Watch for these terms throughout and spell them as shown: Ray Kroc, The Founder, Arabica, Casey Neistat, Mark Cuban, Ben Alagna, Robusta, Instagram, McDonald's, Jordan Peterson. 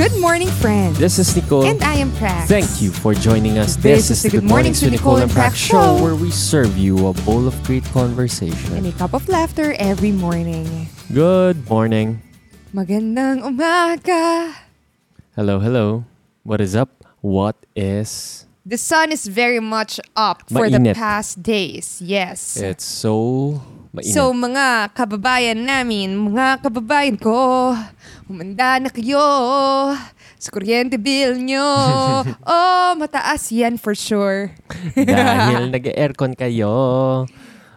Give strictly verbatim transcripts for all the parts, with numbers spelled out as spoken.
Good morning, friends. This is Nicole. And I am Prax. Thank you for joining us. This, this is the Good Morning to Nicole and Prax show, where we serve you a bowl of great conversation and a cup of laughter every morning. Good morning. Magandang umaga. Hello, hello. What is up? What is... The sun is very much up for mainit. The past days. Yes. It's so... Mainit. So mga kababayan namin, mga kababayan ko, humanda na kayo sa kuryente bill nyo. Oh, mataas yan for sure. Dahil nag-aircon kayo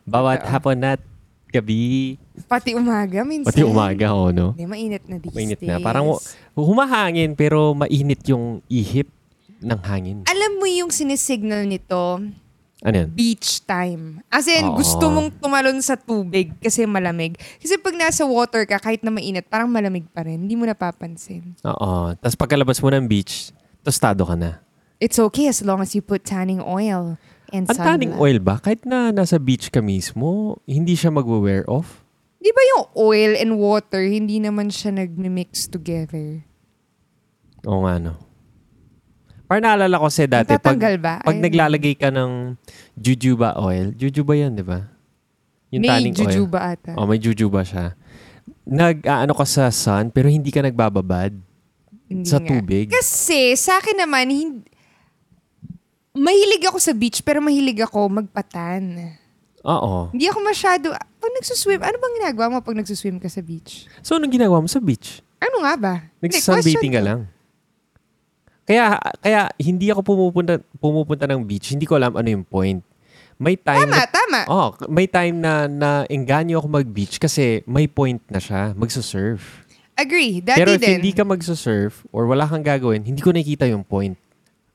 bawat uh-oh. Hapon at gabi. Pati umaga minsan. Pati umaga, o oh, no? Hindi, mainit na these mainit days. Na. Parang humahangin pero mainit yung ihip ng hangin. Alam mo yung sinisignal nito? Ano yan? Beach time. As in, oo. Gusto mong tumalon sa tubig kasi malamig. Kasi pag nasa water ka, kahit na mainit, parang malamig pa rin. Hindi mo napapansin. Oo. Tapos pagkalabas mo ng beach, tostado ka na. It's okay as long as you put tanning oil and sunblock. Ang tanning oil ba? Kahit na nasa beach ka mismo, hindi siya mag-wear off? Di ba yung oil and water, hindi naman siya nag-mix together? Oo nga, no? Parang naalala ko siya dati, pag, pag naglalagay ka ng jujuba oil, jujuba yan, di ba? Yung may jujuba oil. Ata. O, oh, may jujuba siya. Nag-ano ka sa sun, pero hindi ka nagbababad hindi sa nga. Tubig. Kasi, sa akin naman, hindi... mahilig ako sa beach, pero mahilig ako magpatan. Oo. Hindi ako masyado... Pag nagsuswim, ano bang ginagawa mo pag nagsuswim ka sa beach? So, anong ginagawa mo sa beach? Ano nga ba? Nagsusunbathing ka lang. Kaya kaya hindi ako pumupunta pumupunta ng beach. Hindi ko alam ano yung point. May time tama, na, tama. Oh, may time na naengganyo ako mag-beach kasi may point na siya, magsusurf. Agree. Dati pero if din. Hindi ka magsusurf or wala kang gagawin, hindi ko nakita yung point.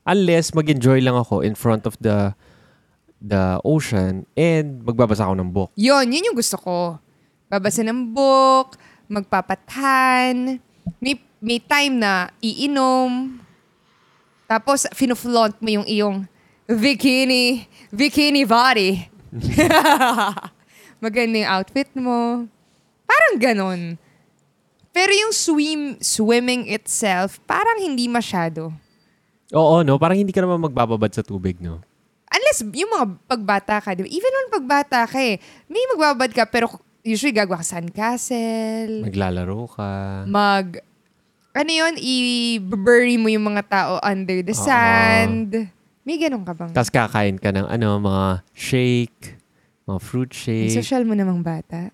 Unless mag-enjoy lang ako in front of the the ocean and magbabasa ako ng book. Yun, yun yung gusto ko. Babasa ng book, magpapatan, may, may time na iinom. Tapos, finuflaunt mo yung iyong bikini, bikini body. Maganda yung outfit mo. Parang ganun. Pero yung swim, swimming itself, parang hindi masyado. Oo, no? Parang hindi ka naman magbababad sa tubig, no? Unless, yung mga pagbata ka, diba? Even nung pagbata ka eh, may magbababad ka, pero usually gagawa ka sandcastle. Maglalaro ka. Mag... Ano yun? I-bury mo yung mga tao under the uh-oh. Sand. May ganun ka bang? Tapos kakain ka ng ano, mga shake, mga fruit shake. May social mo namang bata.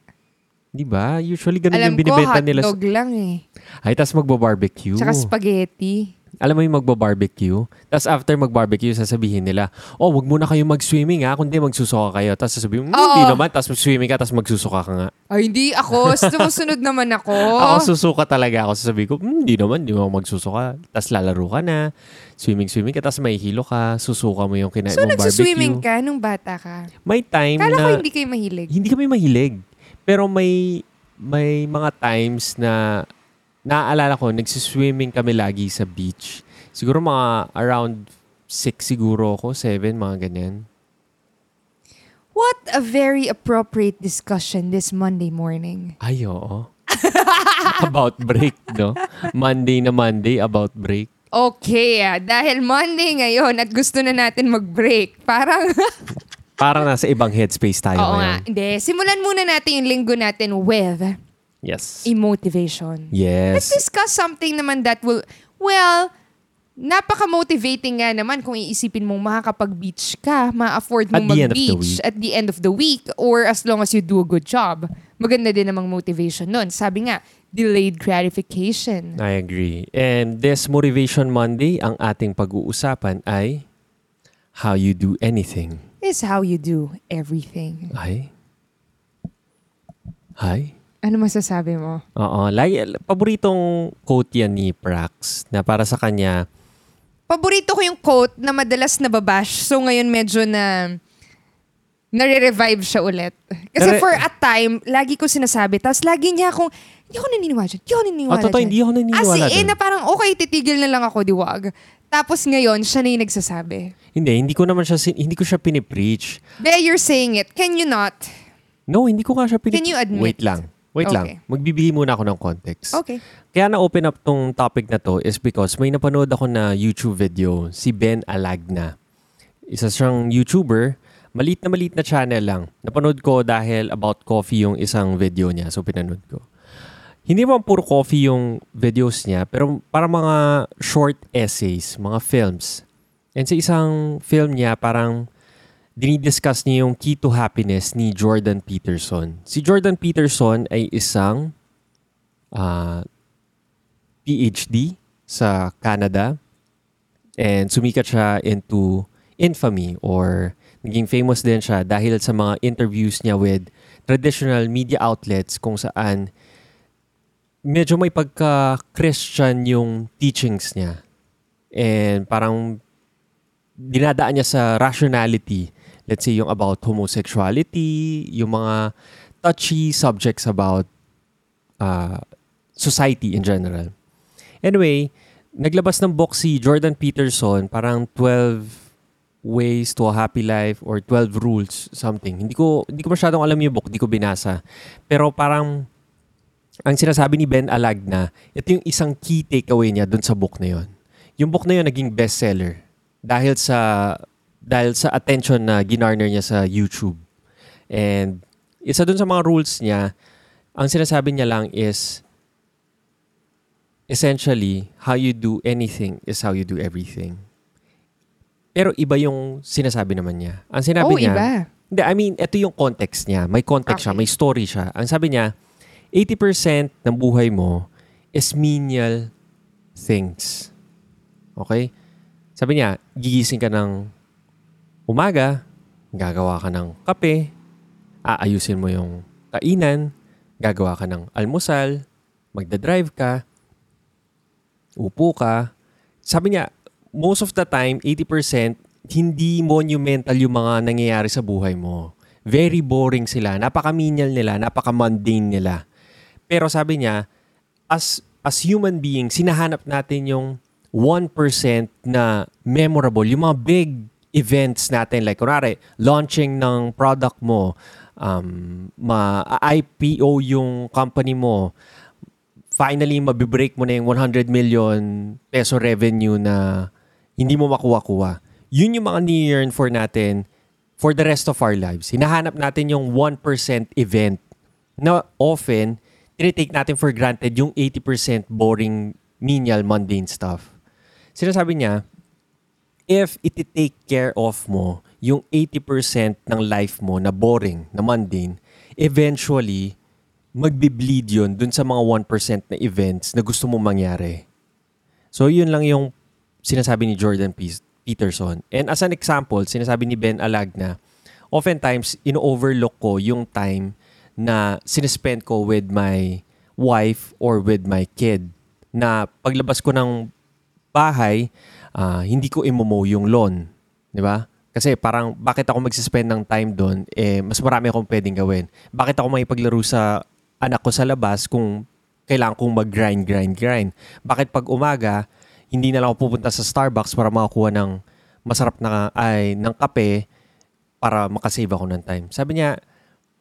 Di ba? Usually ganun alam yung binibenta nila. Alam ko, hotdog nila. Lang eh. Ay, tapos magbo-barbecue. Tsaka spaghetti. Alam mo yung magbo-barbecue? Tapos after mag-barbecue, sasabihin nila, oh, wag muna kayo mag-swimming ha, kundi magsusuka kayo. Tapos sasabihin, hindi naman, tapos mag-swimming ka, tapos magsusuka ka nga. Ay, hindi ako. Sumusunod naman ako. Ako, susuka talaga ako. Sasabihin ko, hindi naman, hindi mo magsusuka. Tapos lalaro ka na, swimming-swimming ka, tapos may hilo ka, susuka mo yung kinain so, mong barbecue. So, nagsuswimming ka nung bata ka? May time kala na... Kala ko hindi kayo mahilig. Hindi kami mahilig. Pero may, may mga times na... Naaalala ko, nagsiswimming kami lagi sa beach. Siguro mga around six siguro ako, seven, mga ganyan. What a very appropriate discussion this Monday morning. Ay, oo. About break, no? Monday na Monday, about break. Okay, ah. Dahil Monday ngayon at gusto na natin mag-break. Parang... parang nasa ibang headspace tayo oo ngayon. Oo nga. Hindi. Simulan muna natin yung linggo natin with... Yes. Emotivation. Yes. Let's discuss something naman that will, well, napaka-motivating nga naman kung iisipin mong makakapag-beach ka, ma-afford mong mag-beach at the end of the week or as long as you do a good job. Maganda din namang motivation nun. Sabi nga, delayed gratification. I agree. And this Motivation Monday, ang ating pag-uusapan ay how you do anything. It's how you do everything. Ay? Ay? Ano masasabi mo? Oo. Lagi, paboritong quote yan ni Prax na para sa kanya. Paborito ko yung quote na madalas nababash. So ngayon medyo na nare-revive siya ulit. Kasi Nare- for a time, lagi ko sinasabi. Tapos lagi niya akong, hindi ako naniniwala dyan. Hindi ako naniniwala dyan. Totoo, hindi ako naniniwala dyan. As in, na parang okay, titigil na lang ako, diwag. Tapos ngayon, siya na yung nagsasabi. Hindi, hindi ko naman siya, hindi ko siya pinipreach. But you're saying it. Can you not? No, hindi ko nga siya pinipreach. Can you admit? Wait lang. Wait okay. lang. Magbibigay muna ako ng context. Okay. Kaya na-open up tong topic na to is because may napanood ako na YouTube video si Ben Alagna. Isa siyang YouTuber. Malit na malit na channel lang. Napanood ko dahil about coffee yung isang video niya. So, pinanood ko. Hindi mo puro coffee yung videos niya, pero para mga short essays, mga films. And sa isang film niya, parang dinidiscuss niya yung key to happiness ni Jordan Peterson. Si Jordan Peterson ay isang uh, P H D sa Canada. And sumikat siya into infamy or naging famous din siya dahil sa mga interviews niya with traditional media outlets kung saan medyo may pagka-Christian yung teachings niya. And parang dinadaan niya sa rationality. Let's say yung about homosexuality, yung mga touchy subjects about uh, society in general. Anyway, naglabas ng book si Jordan Peterson, parang twelve ways to a happy life or twelve rules, something. Hindi ko, hindi ko masyadong alam yung book, hindi ko binasa. Pero parang ang sinasabi ni Ben Alagna, ito yung isang key takeaway niya dun sa book na yun. Yung book na yun naging bestseller dahil sa dahil sa attention na ginarner niya sa YouTube. And isa dun sa mga rules niya, ang sinasabi niya lang is essentially, how you do anything is how you do everything. Pero iba yung sinasabi naman niya. Ang sinabi oh, niya, iba. Hindi, I mean, ito yung context niya. May context okay. siya, may story siya. Ang sabi niya, eighty percent ng buhay mo is menial things. Okay? Sabi niya, gigising ka ng umaga, gagawa ka ng kape, aayusin mo yung kainan, gagawa ka ng almusal, magdadrive ka, upo ka. Sabi niya, most of the time, eighty percent, hindi monumental yung mga nangyayari sa buhay mo. Very boring sila. Napaka-menial nila, napaka-mundane nila. Pero sabi niya, as as human being, sinahanap natin yung one percent na memorable, yung mga big events natin. Like, kunwari, launching ng product mo, um, ma-I P O yung company mo, finally, mabibreak mo na yung one hundred million peso revenue na hindi mo makuha-kuha. Yun yung mga ni-yearn for natin for the rest of our lives. Hinahanap natin yung one percent event na often tinitake natin for granted yung eighty percent boring, menial, mundane stuff. Sinasabi niya, if iti-take care of mo yung eighty percent ng life mo na boring, na mundane, eventually, magbi-bleed yun dun sa mga one percent na events na gusto mong mangyari. So, yun lang yung sinasabi ni Jordan Peterson. Peterson. And as an example, sinasabi ni Ben Alagna, oftentimes, in-overlook ko yung time na sinispend ko with my wife or with my kid. Na paglabas ko ng bahay, uh, hindi ko imumow yung lawn. Di ba? Kasi parang, bakit ako magsispend ng time doon? Eh, mas marami akong pwedeng gawin. Bakit ako makipaglaro sa anak ko sa labas kung kailangan kong mag-grind, grind, grind? Bakit pag umaga, hindi na lang ako pupunta sa Starbucks para makakuha ng masarap na ay ng kape para makasave ako ng time. Sabi niya,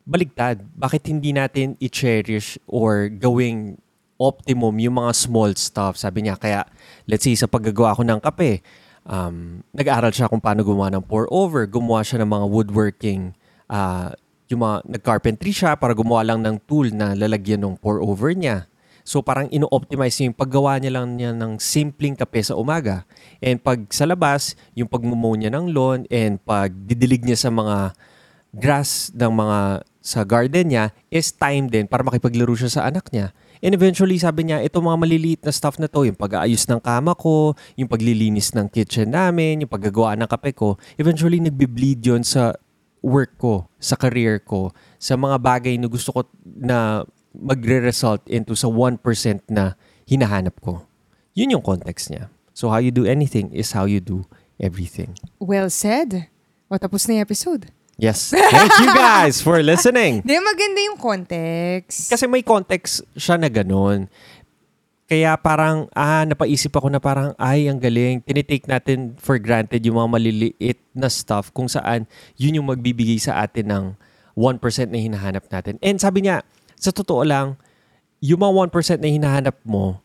baligtad, bakit hindi natin i-cherish or gawing optimum yung mga small stuff? Sabi niya, kaya let's say sa paggagawa ko ng kape, um, nag-aaral siya kung paano gumawa ng pour-over, gumawa siya ng mga woodworking, uh, yung mga nag-carpentry siya para gumawa lang ng tool na lalagyan ng pour-over niya. So parang ino-optimize niya yung paggawa niya lang niya ng simpleng kape sa umaga. And pag sa labas, yung pagmumow niya ng lawn and pag didilig niya sa mga grass ng mga sa garden niya is time din para makipaglaro siya sa anak niya. And eventually, sabi niya, ito mga maliliit na stuff na to, yung pag-aayos ng kama ko, yung paglilinis ng kitchen namin, yung paggagawa ng kape ko, eventually nagbe-bleed yun sa work ko, sa career ko, sa mga bagay na gusto ko na magre-result into sa one percent na hinahanap ko. Yun yung context niya. So, how you do anything is how you do everything. Well said. O, tapos na yung episode. Yes. Thank you guys for listening. Di, maganda yung context. Kasi may context siya na ganun. Kaya parang, ah, napaisip ako na parang, ay, ang galing. Tinitake natin for granted yung mga maliliit na stuff kung saan yun yung magbibigay sa atin ng one percent na hinahanap natin. And sabi niya, sa totoo lang, yung mga one percent na hinahanap mo,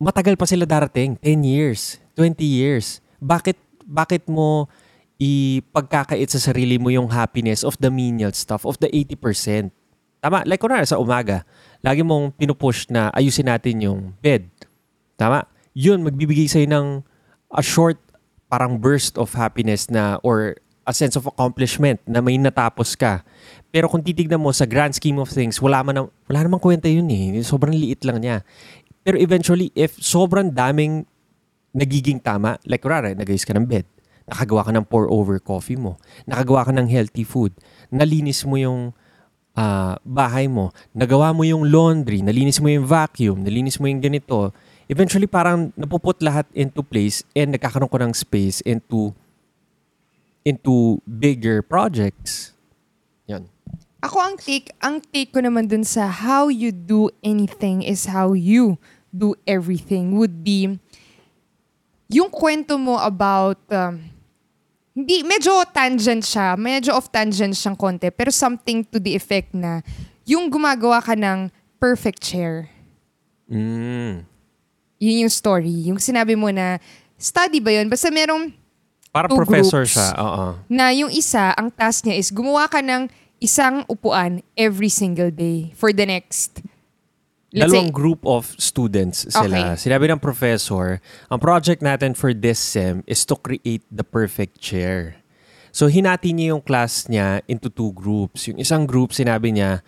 matagal pa sila darating. ten years, twenty years. Bakit, bakit mo ipagkakait sa sarili mo yung happiness of the menial stuff, of the eighty percent? Tama? Like, kunwari sa umaga, lagi mong pinupush na ayusin natin yung bed. Tama? Yun, magbibigay sa'yo ng a short parang burst of happiness na or a sense of accomplishment na may natapos ka. Pero kung titignan mo sa grand scheme of things, wala man na, wala namang kwenta yun eh. Sobrang liit lang niya. Pero eventually, if sobrang daming nagiging tama, like rara, nagayos ka ng bed, nakagawa ka ng pour-over coffee mo, nakagawa ka ng healthy food, nalinis mo yung uh, bahay mo, nagawa mo yung laundry, nalinis mo yung vacuum, nalinis mo yung ganito, eventually parang napuput lahat into place and nagkakaroon ko ng space into into bigger projects. Yan. Ako ang take, ang take ko naman dun sa how you do anything is how you do everything would be yung kwento mo about um, hindi, medyo tangent siya, medyo off tangent siyang konti, pero something to the effect na yung gumagawa ka ng perfect chair. Mm. Yun yung story. Yung sinabi mo na study ba yun? Basta merong para professor siya. Uh-uh. Na yung isa, ang task niya is gumawa ka ng isang upuan every single day for the next. Let's Dalawang say, group of students sila. Okay. Sinabi ng professor, ang project natin for this sem is to create the perfect chair. So hinati niya yung class niya into two groups. Yung isang group, sinabi niya,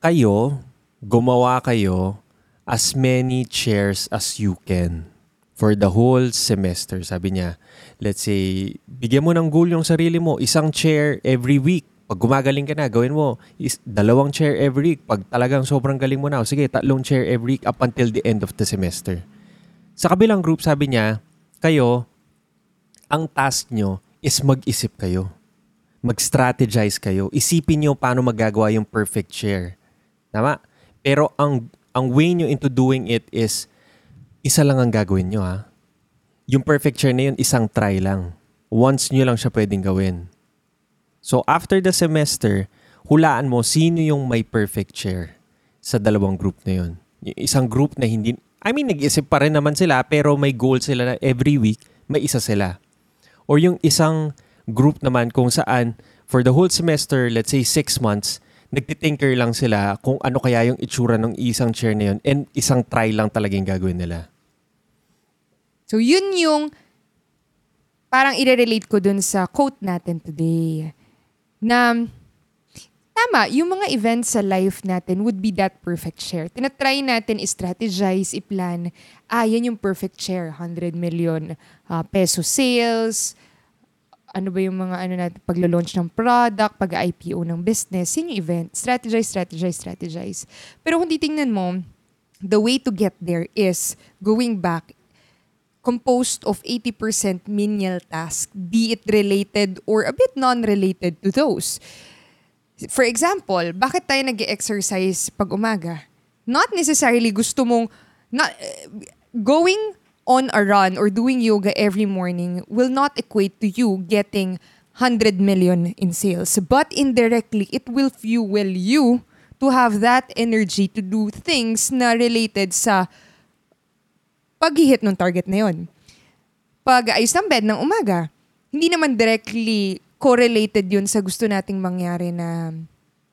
kayo, gumawa kayo as many chairs as you can. For the whole semester, sabi niya, let's say, bigyan mo ng goal yung sarili mo, isang chair every week. Pag gumagaling ka na, gawin mo, is, dalawang chair every week. Pag talagang sobrang galing mo na, sige, tatlong chair every week up until the end of the semester. Sa kabilang group, sabi niya, kayo, ang task nyo is mag-isip kayo. Mag-strategize kayo. Isipin nyo paano magagawa yung perfect chair. Tama? Pero ang, ang way nyo into doing it is, isa lang ang gagawin nyo, ha? Yung perfect chair na yun, isang try lang. Once nyo lang siya pwedeng gawin. So, after the semester, hulaan mo sino yung may perfect chair sa dalawang group na yun. Yung isang group na hindi... I mean, nag-isip pa rin naman sila, pero may goal sila na every week, may isa sila. Or yung isang group naman kung saan, for the whole semester, let's say six months, nagtitinker lang sila kung ano kaya yung itsura ng isang chair na yun and isang try lang talagang gagawin nila. So, yun yung parang i-relate ko dun sa quote natin today. Na, tama, yung mga events sa life natin would be that perfect share. Tinatry natin, strategize, i-plan. Ah, yan yung perfect share. one hundred million uh, peso sales. Ano ba yung mga ano natin, paglo-launch ng product, pag-I P O ng business. Yun yung event. Strategize, strategize, strategize. Pero kung titingnan mo, the way to get there is going back composed of eighty percent menial task, be it related or a bit non-related to those. For example, bakit tayo nag-exercise pag umaga? Not necessarily gusto mong, not, going on a run or doing yoga every morning will not equate to you getting one hundred million in sales. But indirectly, it will fuel you to have that energy to do things na related sa pag-hit ng target na yun. Pag-ayos ng bed ng umaga, hindi naman directly correlated yun sa gusto nating mangyari na,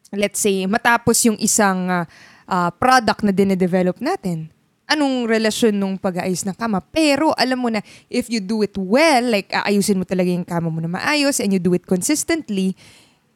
let's say, matapos yung isang uh, uh, product na dine-develop natin. Anong relasyon nung pag-aayos ng kama? Pero alam mo na, if you do it well, like aayusin mo talaga yung kama mo na maayos and you do it consistently,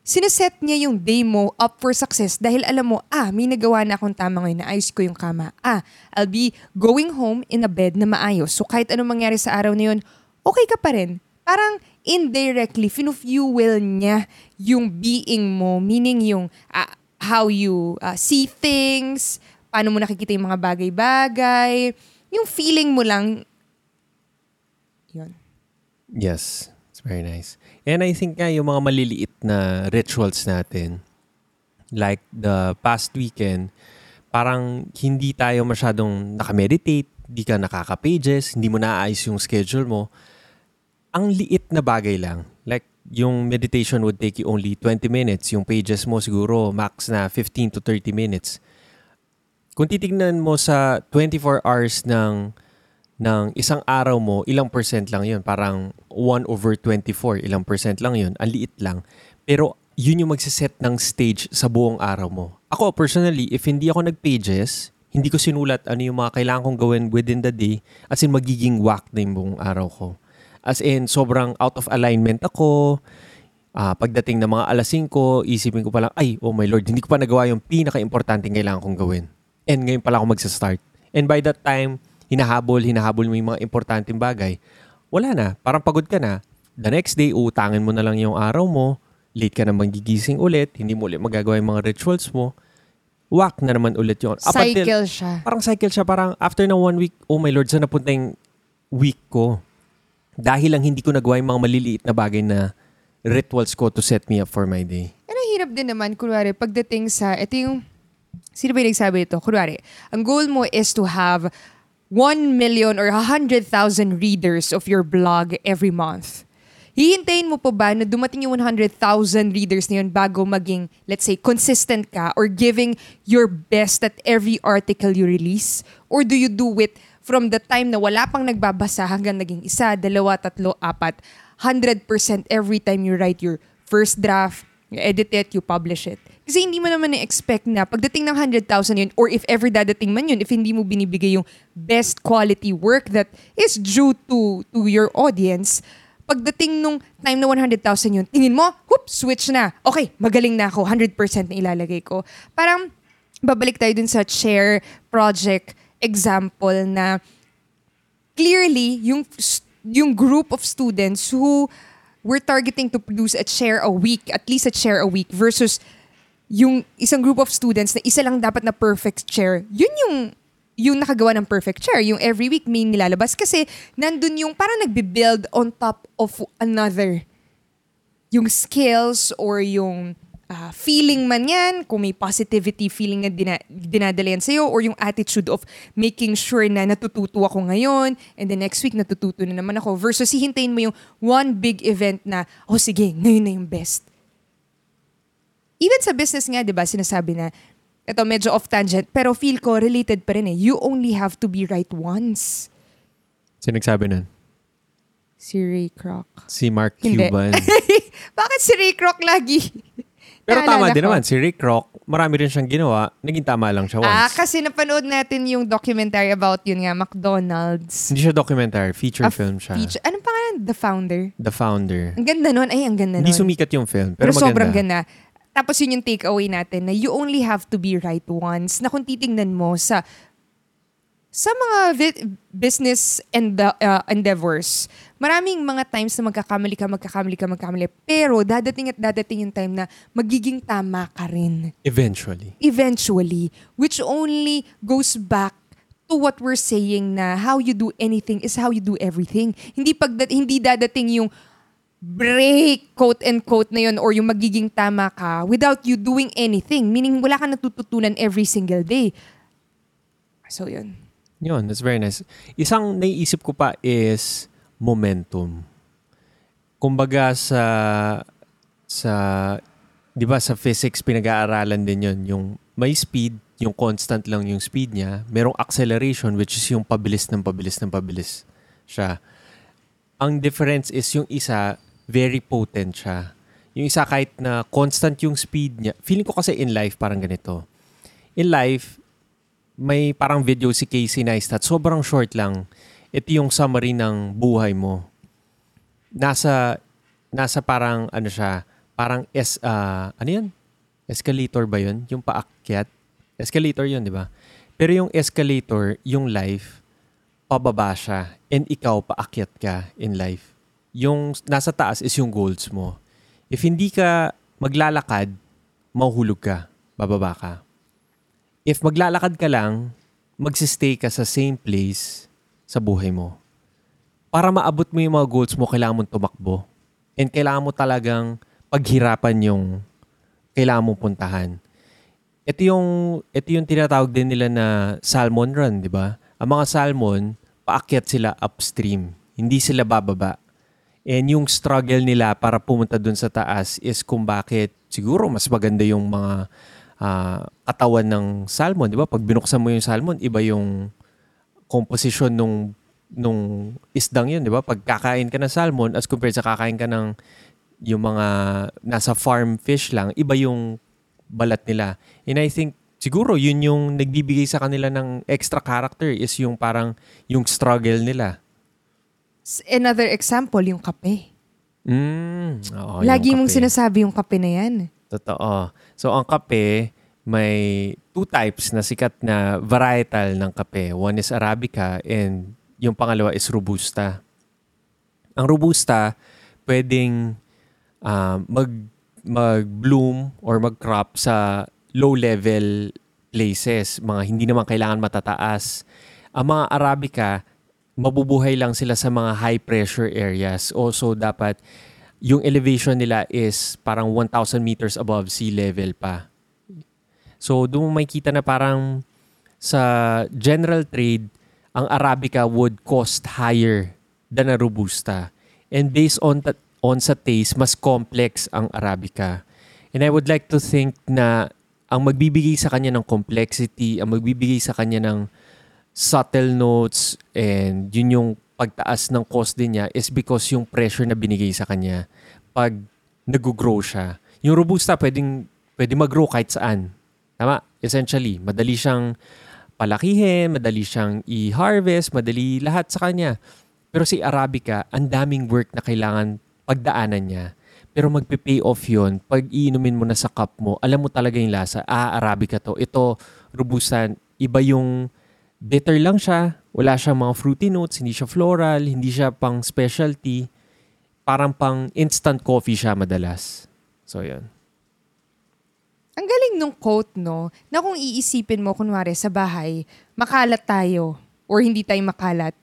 sineset niya yung day mo up for success dahil alam mo, ah, may nagawa na akong tama ngayon, naayos ko yung kama. Ah, I'll be going home in a bed na maayos. So kahit anong mangyari sa araw na yun, okay ka pa rin. Parang indirectly, finu-fuel niya yung being mo, meaning yung uh, how you uh, see things, paano mo nakikita yung mga bagay-bagay, yung feeling mo lang. Yun. Yes, it's very nice. And I think nga yung mga maliliit na rituals natin, like the past weekend, parang hindi tayo masyadong nakameditate, hindi ka nakaka-pages, hindi mo naayos yung schedule mo. Ang liit na bagay lang. Like, yung meditation would take you only twenty minutes. Yung pages mo siguro max na fifteen to thirty minutes. Kung titignan mo sa twenty-four hours ng, ng isang araw mo, ilang percent lang yun. Parang one over twenty-four, ilang percent lang yun. Ang liit lang. Pero yun yung magsiset ng stage sa buong araw mo. Ako personally, if hindi ako nag-pages, hindi ko sinulat ano yung mga kailangan kong gawin within the day, as in magiging whack na yung buong araw ko. As in, sobrang out of alignment ako. Uh, pagdating ng mga alas singko, isipin ko palang, ay, oh my Lord, hindi ko pa nagawa yung pinaka-importanting kailangan kong gawin. And ngayon pala ako magsa-start. And by that time, hinahabol, hinahabol mo yung mga importanteng bagay. Wala na. Parang pagod ka na. The next day, uutangin mo na lang yung araw mo. Late ka na magigising ulit. Hindi mo ulit magagawa yung mga rituals mo. Whack na naman ulit yun. Cycle siya. Parang cycle siya. Parang after na one week, oh my Lord, saan napunta yung week ko? Dahil lang hindi ko nagawa yung mga maliliit na bagay na rituals ko to set me up for my day. And ang hirap din naman, kunwari, pagdating sa, ito yung, sino ba yung nagsabi ito? Kunwari, ang goal mo is to have one million or one hundred thousand readers of your blog every month. Hihintayin mo pa ba na dumating yung one hundred thousand readers na yun bago maging, let's say, consistent ka or giving your best at every article you release? Or do you do it from the time na wala pang nagbabasa hanggang naging isa, dalawa, tatlo, apat, one hundred percent every time you write your first draft, you edit it, you publish it? Kasi hindi mo naman na-expect na pagdating ng one hundred thousand yun, or if ever dadating man yun, if hindi mo binibigay yung best quality work that is due to to your audience, pagdating nung time na one hundred thousand yun, tingin mo, whoop, switch na. Okay, magaling na ako, one hundred percent na ilalagay ko. Parang babalik tayo dun sa chair project example na clearly yung yung group of students who were targeting to produce a chair a week, at least a chair a week, versus yung isang group of students na isa lang dapat na perfect chair, yun yung yung nakagawa ng perfect chair. Yung every week may nilalabas kasi nandun yung parang nagbe-build on top of another. Yung skills or yung uh, feeling man yan, kung may positivity feeling na dina- dinadala yan sa'yo, or yung attitude of making sure na natututo ako ngayon and the next week natututo na naman ako, versus hihintayin mo yung one big event na, oh sige, ngayon na yung best. Even sa business nga, di ba, sinasabi na, ito medyo off-tangent, pero feel ko related pa rin eh. You only have to be right once. Sino nagsabi nun? Si Ray Kroc. Si Mark Cuban. Bakit si Ray Kroc lagi? Pero tama ko din naman, si Ray Kroc, marami rin siyang ginawa, naging tama lang siya once. Ah, kasi napanood natin yung documentary about yun nga, McDonald's. Hindi siya documentary, feature A film siya. Feature. Anong pangalan? The Founder. The Founder. Ang ganda nun. Ay, ang ganda nun. Hindi sumikat yung film, pero, pero maganda. Sobrang ganda. Tapos yun yung takeaway natin na you only have to be right once. Na kung titingnan mo sa sa mga vi- business and ende- uh, endeavors, maraming mga times na magkakamali ka, magkakamali ka, magkakamali. Pero dadating at dadating yung time na magiging tama ka rin. Eventually. Eventually. Which only goes back to what we're saying na how you do anything is how you do everything. Hindi pag hindi dadating yung break, quote and quote na yun, or yung magiging tama ka without you doing anything. Meaning, wala ka natututunan every single day. So, yun. Yun, that's very nice. Isang naiisip ko pa is momentum. Kumbaga sa, sa di ba sa physics, pinag-aaralan din yun. Yung may speed, yung constant lang yung speed niya. Merong acceleration, which is yung pabilis ng pabilis ng pabilis siya. Ang difference is yung isa, very potent siya. Yung isa kahit na constant yung speed niya. Feeling ko kasi in life parang ganito. In life, may parang video si Casey Neistat. Sobrang short lang. Ito yung summary ng buhay mo. Nasa nasa parang ano siya, parang es uh, ano yan? Escalator ba yun? Yung paakyat. Escalator yun, di ba? Pero yung escalator, yung life, pababa siya. And ikaw paakyat ka in life. Yung nasa taas is yung goals mo. If hindi ka maglalakad, mahuhulog ka, bababa ka. If maglalakad ka lang, magsistay ka sa same place sa buhay mo. Para maabot mo yung mga goals mo, kailangan mong tumakbo. And kailangan mo talagang paghirapan yung kailangan mong puntahan. Ito yung, ito yung tinatawag din nila na salmon run, di ba? Ang mga salmon, paakyat sila upstream. Hindi sila bababa. And yung struggle nila para pumunta dun sa taas is kung bakit siguro mas maganda yung mga uh, katawan ng salmon. Di ba? Pag binuksan mo yung salmon, iba yung composition nung, nung isdang yun. Di ba? Pag kakain ka ng salmon as compared sa kakain ka ng yung mga nasa farm fish lang, iba yung balat nila. And I think siguro yun yung nagbibigay sa kanila ng extra character is yung parang yung struggle nila. Another example, yung kape. Mm, oo, lagi yung mong kape. Sinasabi yung kape na yan. Totoo. So ang kape, may two types na sikat na varietal ng kape. One is Arabica and yung pangalawa is Robusta. Ang Robusta, pwedeng uh, mag, mag-bloom or mag-crop sa low-level places, mga hindi naman kailangan matataas. Ang mga Arabica, mabubuhay lang sila sa mga high-pressure areas. Also, dapat yung elevation nila is parang one thousand meters above sea level pa. So, doon may kita na parang sa general trade, ang Arabica would cost higher than a Robusta. And based on, ta- on sa taste, mas complex ang Arabica. And I would like to think na ang magbibigay sa kanya ng complexity, ang magbibigay sa kanya ng subtle notes, and yun yung pagtaas ng cost din niya is because yung pressure na binigay sa kanya pag nag-grow siya. Yung Robusta, pwedeng, pwede mag-grow kahit saan. Tama? Essentially, madali siyang palakihin, madali siyang i-harvest, madali lahat sa kanya. Pero si Arabica, ang daming work na kailangan pagdaanan niya. Pero magpe-pay off yun. Pag iinumin mo na sa cup mo, alam mo talaga yung lasa. Ah, Arabica to. Ito, Robusta. Iba yung bitter lang siya. Wala siyang mga fruity notes. Hindi siya floral. Hindi siya pang specialty. Parang pang instant coffee siya madalas. So, yun. Ang galing nung quote, no? Na kung iisipin mo, kunwari, sa bahay, makalat tayo or hindi tayo makalat,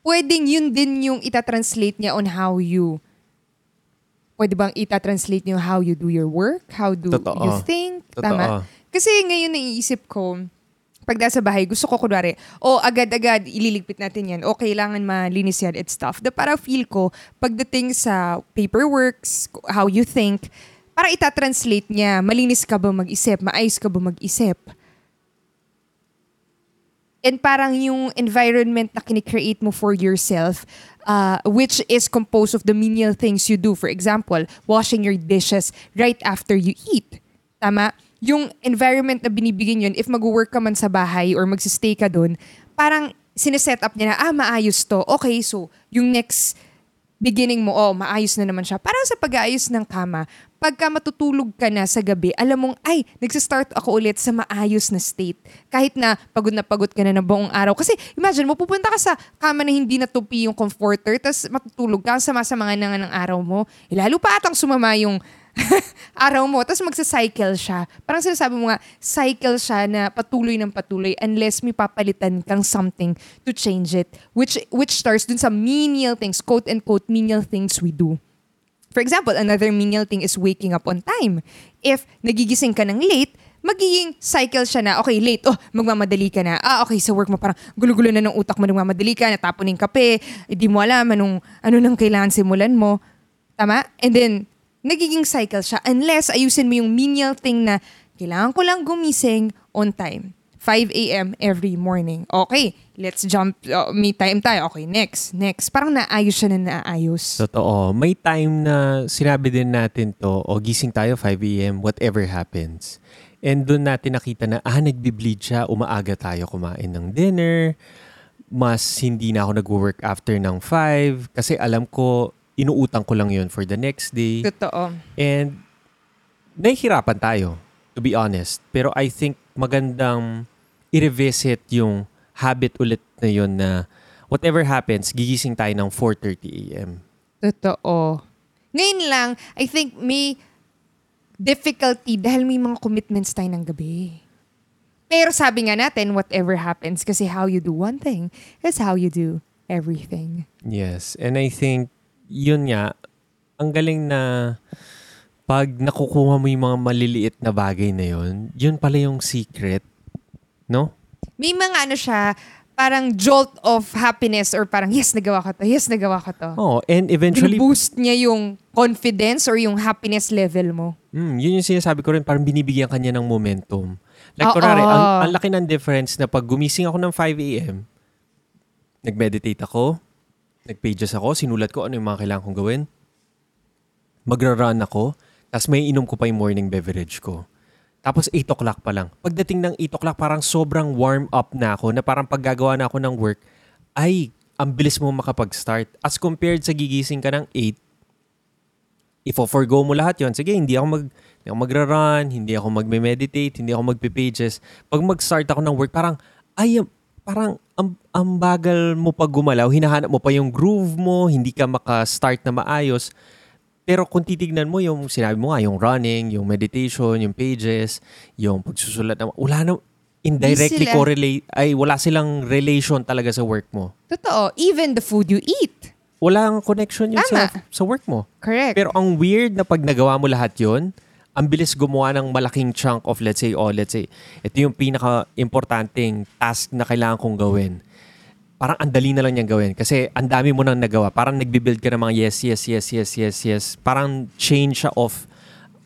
pwedeng yun din yung itatranslate niya on how you pwede bang itatranslate niyo how you do your work? How do Totoo. you think? Totoo. Tama? Kasi ngayon naiisip ko, pag nasa bahay, gusto ko kunwari, o oh, agad-agad ililigpit natin yan, o oh, kailangan malinis yan at stuff. Da, para feel ko, pagdating sa paperwork, how you think, para itatranslate niya, malinis ka ba mag-isip? Maayos ka ba mag-isip? And parang yung environment na kinikreate mo for yourself, uh, which is composed of the menial things you do. For example, washing your dishes right after you eat. Tama? Yung environment na binibigyan yun, if mag-work ka man sa bahay or magsistay ka dun, parang sineset up niya na, ah, maayos to. Okay, so yung next beginning mo, oh, maayos na naman siya. Parang sa pag-aayos ng kama, pagka matutulog ka na sa gabi, alam mong, ay, nagsistart ako ulit sa maayos na state. Kahit na pagod na pagod ka na ng buong araw. Kasi imagine mo, pupunta ka sa kama na hindi natupi yung comforter, tapos matutulog ka, sama-sama nga ng araw mo. Eh, lalo pa atang sumama yung araw mo, tapos magsa-cycle siya. Parang sinasabi mo nga, cycle siya na patuloy ng patuloy unless may papalitan kang something to change it. Which which starts dun sa menial things, quote-unquote menial things we do. For example, another menial thing is waking up on time. If nagigising ka ng late, magiging cycle siya na, okay, late, oh, magmamadali ka na. Ah, okay, sa work mo parang gulo-gulo na ng utak mo, magmamadali ka, natapon ng kape, hindi eh, mo alam anong, ano nang kailangan simulan mo. Tama? And then, nagiging cycle siya unless ayusin mo yung menial thing na kailangan ko lang gumising on time. five a.m. every morning. Okay, let's jump. Uh, may time tayo. Okay, next, next. Parang naayos siya na naayos. Totoo. May time na sinabi din natin to, o gising tayo five a.m., whatever happens. And doon natin nakita na, ah, nagbibleed siya, umaaga tayo kumain ng dinner, mas hindi na ako nag-work after ng five, kasi alam ko, inuutang ko lang yun for the next day. Totoo. And nahihirapan tayo, to be honest. Pero I think magandang i-revisit yung habit ulit na yun na whatever happens, gigising tayo ng four thirty a.m. Totoo. Ngayon lang, I think may difficulty dahil may mga commitments tayo ng gabi. Pero sabi nga natin, whatever happens, kasi how you do one thing is how you do everything. Yes. And I think yun nga, ang galing na pag nakukuha mo yung mga maliliit na bagay na yun, yun pala yung secret, no? May mga ano siya, parang jolt of happiness or parang, yes, nagawa ko to, yes, nagawa ko to. Oh, and eventually... boost niya yung confidence or yung happiness level mo. Mm, yun yung sinasabi ko rin, parang binibigyan kanya ng momentum. Like, kunwari, ang, ang laki ng difference na pag gumising ako ng five a.m., nag-meditate ako, nag-pages ako, sinulat ko ano yung mga kailangan kong gawin, magra-run ako, tapos may inom ko pa yung morning beverage ko. Tapos eight o'clock pa lang. Pagdating ng eight o'clock, parang sobrang warm up na ako na parang paggagawa na ako ng work, ay, ang bilis mo makapag-start. As compared sa gigising ka ng eight, ifo-forgo mo lahat yon. Sige, hindi ako, mag, hindi ako magra-run, hindi ako magme-meditate, hindi ako magpipages. Pag mag-start ako ng work, parang, ay, parang ang, ang bagal mo pag gumalaw, hinahanap mo pa yung groove mo, hindi ka maka-start na maayos. Pero kung titignan mo yung sinabi mo nga, yung running, yung meditation, yung pages, yung pagsusulat, wala na, indirectly correlate, ay wala silang relation talaga sa work mo. Totoo. Even the food you eat. Walang connection yun sa, sa work mo. Correct. Pero ang weird na pag nagawa mo lahat yun, ang bilis gumawa ng malaking chunk of let's say, oh let's say, ito yung pinaka-importanting task na kailangan kong gawin. Parang andali na lang niyang gawin kasi ang dami mo nang nagawa. Parang nagbi-build ka ng mga yes, yes, yes, yes, yes, yes. Parang change siya of,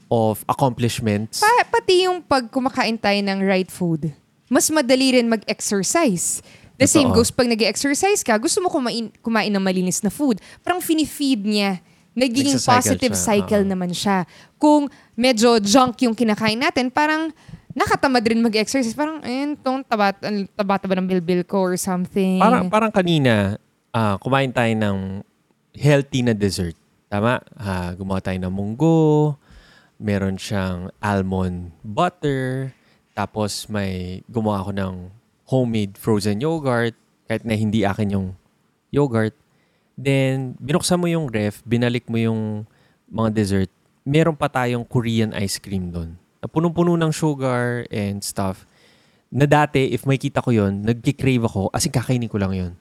of accomplishments. Pa- pati yung pag kumakain tayo ng right food, mas madali rin mag-exercise. The Ito, same oh. goes pag nag-exercise ka, gusto mo kumain, kumain ng malinis na food. Parang fini-feed niya. Nagiging Nagsa-cycle positive siya. cycle uh-huh. naman siya. Kung medyo junk yung kinakain natin, parang... nakatamad rin mag-exercise. Parang, ayun, itong taba-taba ng bilbil ko or something. Parang, parang kanina, uh, kumain tayo ng healthy na dessert. Tama? Uh, gumawa tayo ng munggo, meron siyang almond butter, tapos may gumawa ako ng homemade frozen yogurt, kahit na hindi akin yung yogurt. Then, binuksan mo yung ref, binalik mo yung mga dessert, meron pa tayong Korean ice cream doon. Punong-puno ng sugar and stuff, na dati, if may kita ko yun, nagkikrave ako, as in kakainin ko lang yun.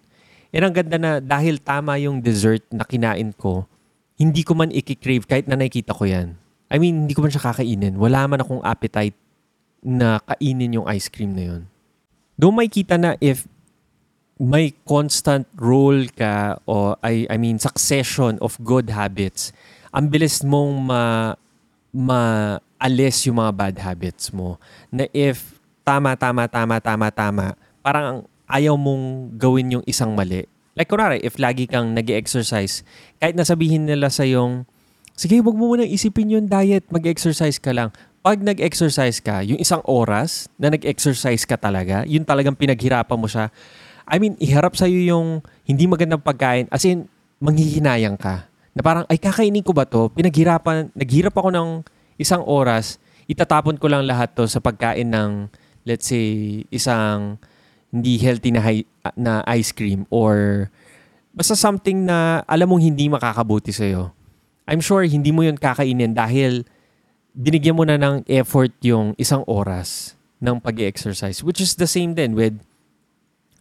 And ang ganda na, dahil tama yung dessert na kinain ko, hindi ko man ikikrave kahit na nakikita ko yan. I mean, hindi ko man siya kakainin. Wala man akong appetite na kainin yung ice cream na yun. Doon may kita na if may constant role ka, o I, I mean, succession of good habits, ang bilis mong ma... ma alis yung mga bad habits mo. Na if tama, tama, tama, tama, tama, parang ayaw mong gawin yung isang mali. Like, kunwari, if lagi kang nag-exercise, kahit nasabihin nila sa yung, sige, huwag mo munang isipin yung diet, mag-exercise ka lang. Pag nag-exercise ka, yung isang oras na nag-exercise ka talaga, yun talagang pinaghirapan mo siya. I mean, iharap sa'yo yung hindi magandang pagkain, as in, manghihinayang ka. Na parang, ay, kakainin ko ba to? Pinaghirapan, naghirap ako ng isang oras, itatapon ko lang lahat to sa pagkain ng, let's say, isang hindi healthy na, hi- na ice cream or basta something na alam mong hindi makakabuti sa'yo. I'm sure hindi mo yun kakainin dahil binigyan mo na ng effort yung isang oras ng pag-exercise, which is the same din with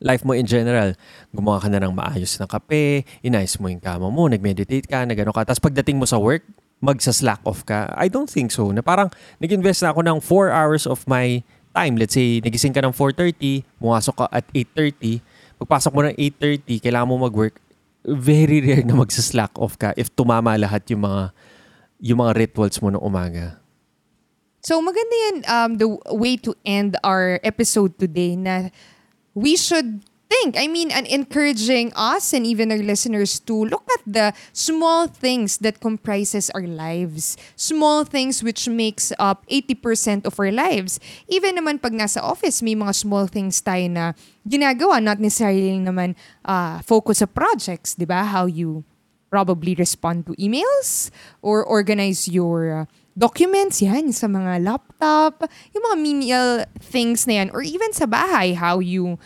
life mo in general. Gumawa ka na ng maayos na kape, inayos mo yung kama mo, nag-meditate ka, nagano ka. Tapos pagdating mo sa work, magsa-slack off ka. I don't think so. Na parang nag-invest na ako ng four hours of my time. Let's say, nagising ka ng four thirty, pumasok ka at eight thirty. Pagpasok mo ng eight thirty, kailangan mo mag-work. Very rare na magsa-slack off ka if tumama lahat yung mga, yung mga rituals mo ng umaga. So maganda yan, um, the way to end our episode today na we should think, I mean, and encouraging us and even our listeners to look at the small things that comprises our lives. Small things which makes up eighty percent of our lives. Even naman pag nasa office, may mga small things tayo na ginagawa, not necessarily naman uh, focus sa projects, di ba? How you probably respond to emails or organize your uh, documents, yan, sa mga laptop, yung mga menial things na yan, or even sa bahay, how you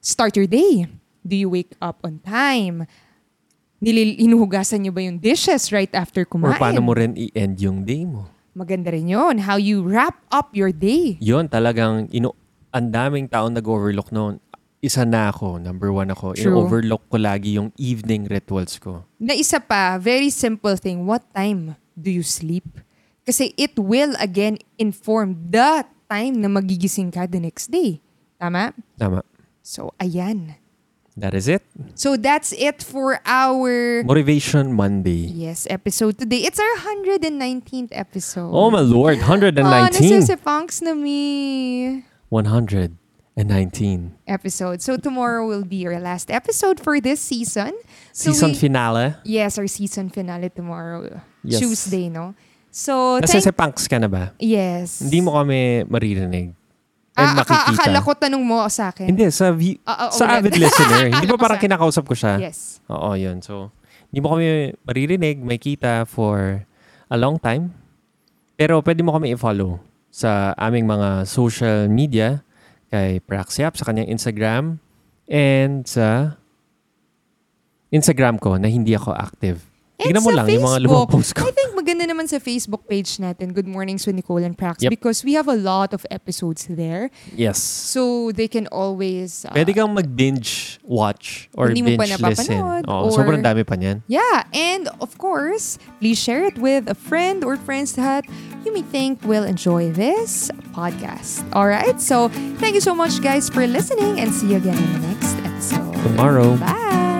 start your day. Do you wake up on time? Nilil- inuhugasan niyo ba yung dishes right after kumain? Or paano mo rin i-end yung day mo? Maganda rin yun. How you wrap up your day. Yun, talagang ino- ang daming taong nag-overlook noon. Isa na ako, number one ako. True. I-overlook ko lagi yung evening rituals ko. Na isa pa, very simple thing. What time do you sleep? Kasi it will again inform the time na magigising ka the next day. Tama? Tama. So, ayan. That is it. So, that's it for our... Motivation Monday. Yes, episode today. It's our one hundred nineteenth episode. Oh, my Lord. one hundred nineteen. Oh, nasusipunks na me. one hundred nineteen episodes. So, tomorrow will be our last episode for this season. So season we, finale. Yes, our season finale tomorrow. Yes. Tuesday, no? So, nasusipunks ka na ba? Yes. Hindi mo kami maririnig. Ah, aka- akala ko tanong mo sa akin. Hindi, sa, vi- uh, uh, sa avid listener. Hindi pa parang sa... kinakausap ko siya. Yes. Oo, yun. So, hindi mo kami maririnig, may kita for a long time. Pero pwede mo kami i-follow sa aming mga social media. Kay Praxiap, sa kanyang Instagram. And sa Instagram ko na hindi ako active. And tignan mo lang Facebook, yung mga lumang post ko. I think maganda naman sa Facebook page natin, Good Mornings with Nicole and Prax, yep. Because we have a lot of episodes there. Yes. So they can always... Uh, Pwede kang mag-binge watch or binge listen. Oh, or, sobrang dami pa niyan. Yeah. And of course, please share it with a friend or friends that you may think will enjoy this podcast. Alright? So thank you so much guys for listening and see you again in the next episode. Tomorrow. Bye!